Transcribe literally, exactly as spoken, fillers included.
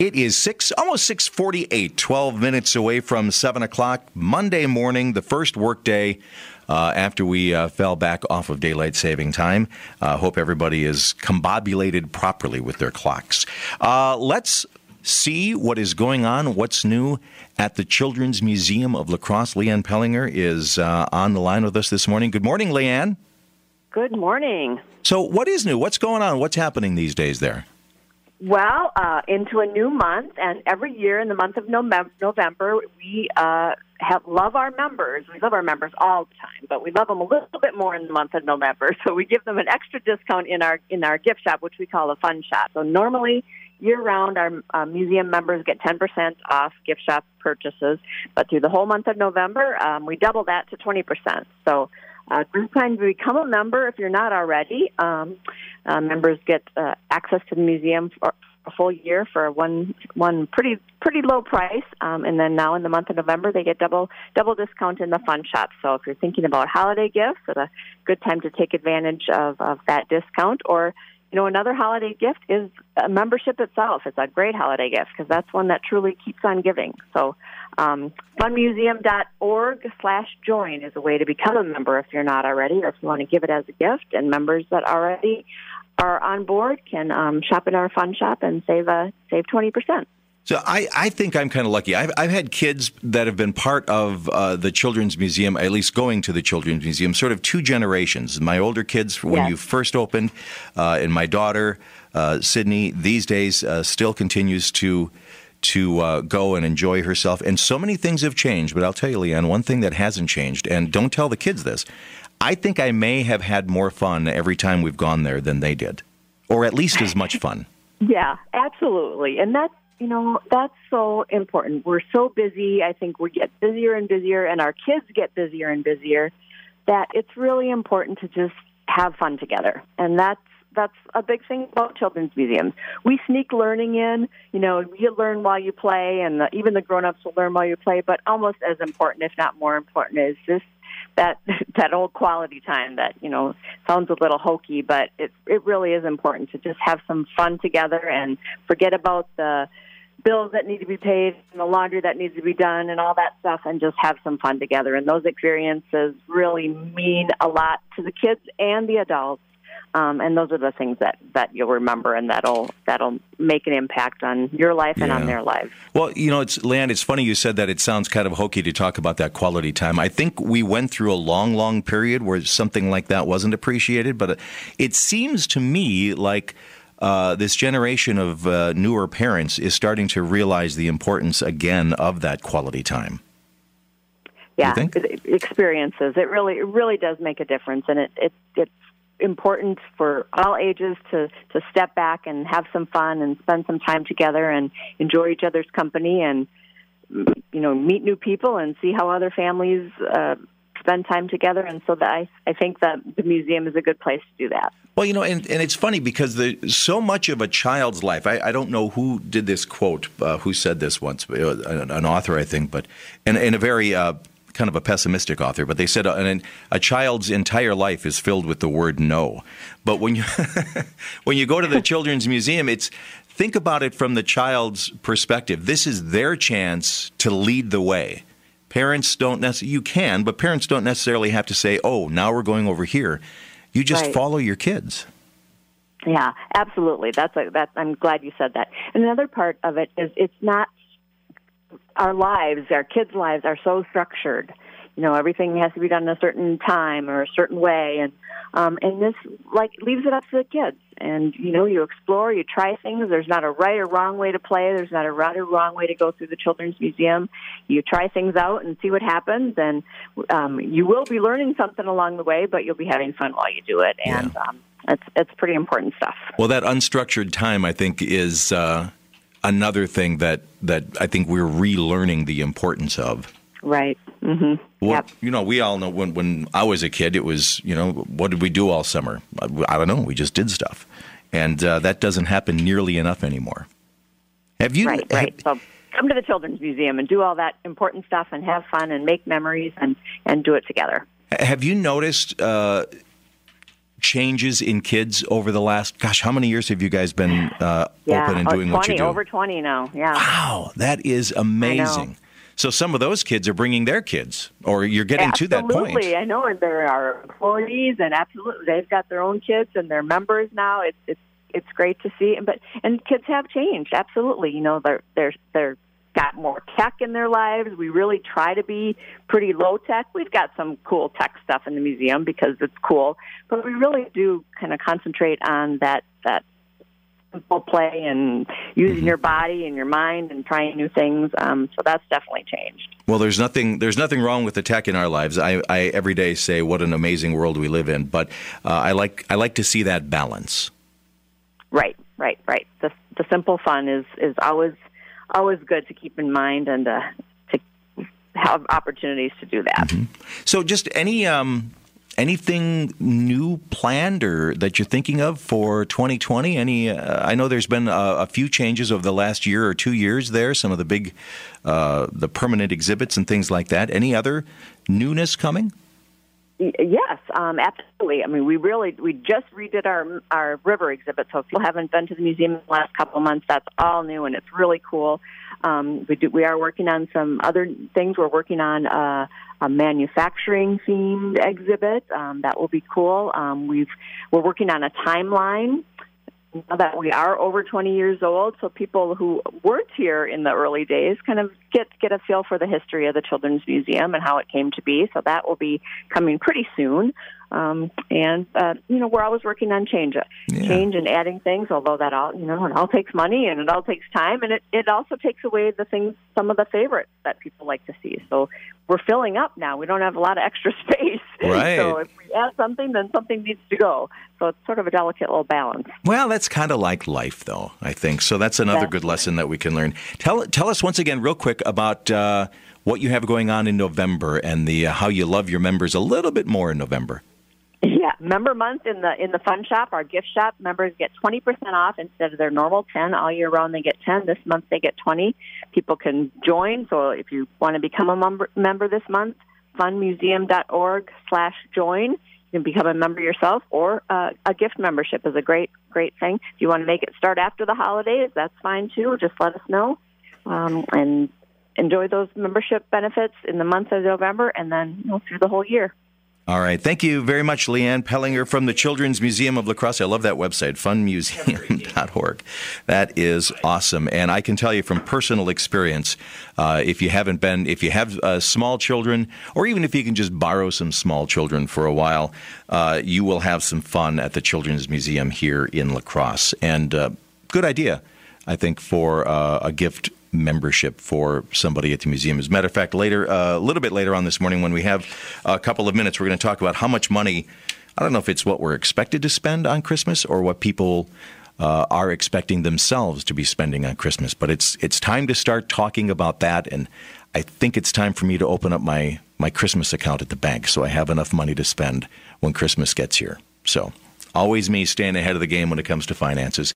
It is six, almost six forty-eight, twelve minutes away from seven o'clock, Monday morning, the first workday uh, after we uh, fell back off of daylight saving time. I uh, hope everybody is combobulated properly with their clocks. Uh, let's see what is going on, what's new at the Children's Museum of La Crosse. Leanne Poellinger is uh, on the line with us this morning. Good morning, Leanne. Good morning. So what is new? What's going on? What's happening these days there? Well, uh, into a new month, and every year in the month of November, we uh, have love our members. We love our members all the time, but we love them a little bit more in the month of November. So we give them an extra discount in our in our gift shop, which we call a fun shop. So normally, year-round, our uh, museum members get ten percent off gift shop purchases, but through the whole month of November, um, we double that to twenty percent. So Uh, group time to become a member if you're not already. Um, uh, members get uh, access to the museum for a full year for one one pretty pretty low price, um, and then now in the month of November they get double double discount in the fun shop. So if you're thinking about holiday gifts, it's a good time to take advantage of, of that discount. Or you know, another holiday gift is a membership itself. It's a great holiday gift because that's one that truly keeps on giving. So um, funmuseum.org slash join is a way to become a member if you're not already, or if you want to give it as a gift. And members that already are on board can um, shop in our fun shop and save a, save twenty percent. So I, I think I'm kind of lucky. I've, I've had kids that have been part of uh, the Children's Museum, at least going to the Children's Museum, sort of two generations. My older kids, when yes. you first opened, uh, and my daughter, uh, Sydney, these days uh, still continues to to uh, go and enjoy herself. And so many things have changed. But I'll tell you, Leanne, one thing that hasn't changed, and don't tell the kids this, I think I may have had more fun every time we've gone there than they did, or at least as much fun. Yeah, absolutely. And that's, you know, that's so important. We're so busy. I think we get busier and busier, and our kids get busier and busier, that it's really important to just have fun together. And that's that's a big thing about children's museums. We sneak learning in. You know, you learn while you play, and the, even the grown-ups will learn while you play. But almost as important, if not more important, is just that that old quality time that, you know, sounds a little hokey, but it it really is important to just have some fun together and forget about the bills that need to be paid and the laundry that needs to be done and all that stuff, and just have some fun together. And those experiences really mean a lot to the kids and the adults. Um, and those are the things that, that you'll remember, and that'll that'll make an impact on your life and yeah. on their lives. Well, you know, it's Leanne, it's funny you said that. It sounds kind of hokey to talk about that quality time. I think we went through a long, long period where something like that wasn't appreciated, but it seems to me like Uh, this generation of uh, newer parents is starting to realize the importance again of that quality time. Yeah, experiences. It really, it really does make a difference, and it, it it's important for all ages to, to step back and have some fun and spend some time together and enjoy each other's company and, you know, meet new people and see how other families Uh, spend time together, and so that I, I think that the museum is a good place to do that. Well, you know, and, and it's funny because the, so much of a child's life, I, I don't know who did this quote, uh, who said this once, an, an author, I think, but, and, and a very uh, kind of a pessimistic author, but they said a, a child's entire life is filled with the word no. But when you, when you go to the Children's Museum, it's, think about it from the child's perspective. This is their chance to lead the way. Parents don't necessarily, you can, but parents don't necessarily have to say, oh, now we're going over here. You just right. follow your kids. Yeah, absolutely. That's a, that, I'm glad you said that. And another part of it is it's not, our lives, our kids' lives are so structured. You know, everything has to be done in a certain time or a certain way. And, um, and this, like, leaves it up to the kids. And, you know, you explore, you try things. There's not a right or wrong way to play. There's not a right or wrong way to go through the Children's Museum. You try things out and see what happens. And um, you will be learning something along the way, but you'll be having fun while you do it. And yeah. um, it's, it's pretty important stuff. Well, that unstructured time, I think, is uh, another thing that, that I think we're relearning the importance of. Right. Mm-hmm. Well, yep. You know, we all know when, when I was a kid, it was, you know, what did we do all summer? I don't know. We just did stuff. And uh, that doesn't happen nearly enough anymore. Have you? Right, right. Have, so come to the Children's Museum and do all that important stuff and have fun and make memories and, and do it together. Have you noticed uh, changes in kids over the last, gosh, how many years have you guys been uh, yeah. open and oh, doing twenty, what you do? Over twenty now, yeah. Wow, that is amazing. So some of those kids are bringing their kids, or you're getting absolutely. to that point. Absolutely, I know, and there are employees, and absolutely, they've got their own kids and they're members now. It's it's it's great to see, but and kids have changed. Absolutely, you know, they're they're they're got more tech in their lives. We really try to be pretty low tech. We've got some cool tech stuff in the museum because it's cool, but we really do kind of concentrate on that that. simple play and using mm-hmm. your body and your mind and trying new things. Um, so that's definitely changed. Well, there's nothing there's nothing wrong with the tech in our lives. I, I every day say what an amazing world we live in, but uh, I like I like to see that balance. Right, right, right. The the simple fun is, is always always good to keep in mind and uh, to have opportunities to do that. Mm-hmm. So just any. Um, Anything new planned or that you're thinking of for twenty twenty? Any? Uh, I know there's been a, a few changes over the last year or two years there, some of the big, uh, the permanent exhibits and things like that. Any other newness coming? Yes, um, absolutely. I mean, we really, we just redid our our river exhibit, so if you haven't been to the museum in the last couple of months, that's all new, and it's really cool. Um, we do, we are working on some other things. We're working on uh, a manufacturing-themed exhibit. Um, that will be cool. Um, we've, we're working on a timeline. Now that we are over twenty years old, so people who weren't here in the early days kind of get get a feel for the history of the Children's Museum and how it came to be. So that will be coming pretty soon. Um, and, uh, you know, we're always working on change, yeah. change and adding things, although that all, you know, it all takes money and it all takes time. And it, it also takes away the things, some of the favorites that people like to see. So we're filling up now. We don't have a lot of extra space. Right. So if we add something, then something needs to go. So it's sort of a delicate little balance. Well, that's kind of like life, though, I think. So that's another that's good lesson that we can learn. Tell, tell us once again real quick about uh, what you have going on in November and the uh, how you love your members a little bit more in November. Yeah, Member Month in the in the Fun Shop, our gift shop, members get twenty percent off instead of their normal ten. All year round, they get ten. This month, they get twenty. People can join. So if you want to become a member, member this month, funmuseum.org slash join. You can become a member yourself, or uh, a gift membership is a great, great thing. If you want to make it start after the holidays, that's fine, too. Just let us know. Um, and enjoy those membership benefits in the month of November and then you know, through the whole year. All right. Thank you very much, Leanne Poellinger from the Children's Museum of La Crosse. I love that website, fun museum dot org. That is awesome. And I can tell you from personal experience, uh, if you haven't been, if you have uh, small children, or even if you can just borrow some small children for a while, uh, you will have some fun at the Children's Museum here in La Crosse. And uh, good idea, I think, for uh, a gift membership for somebody at the museum. As a matter of fact, later, uh, a little bit later on this morning, when we have a couple of minutes, we're going to talk about how much money, I don't know if it's what we're expected to spend on Christmas or what people uh, are expecting themselves to be spending on Christmas, but it's it's time to start talking about that, and I think it's time for me to open up my, my Christmas account at the bank so I have enough money to spend when Christmas gets here. So always me staying ahead of the game when it comes to finances.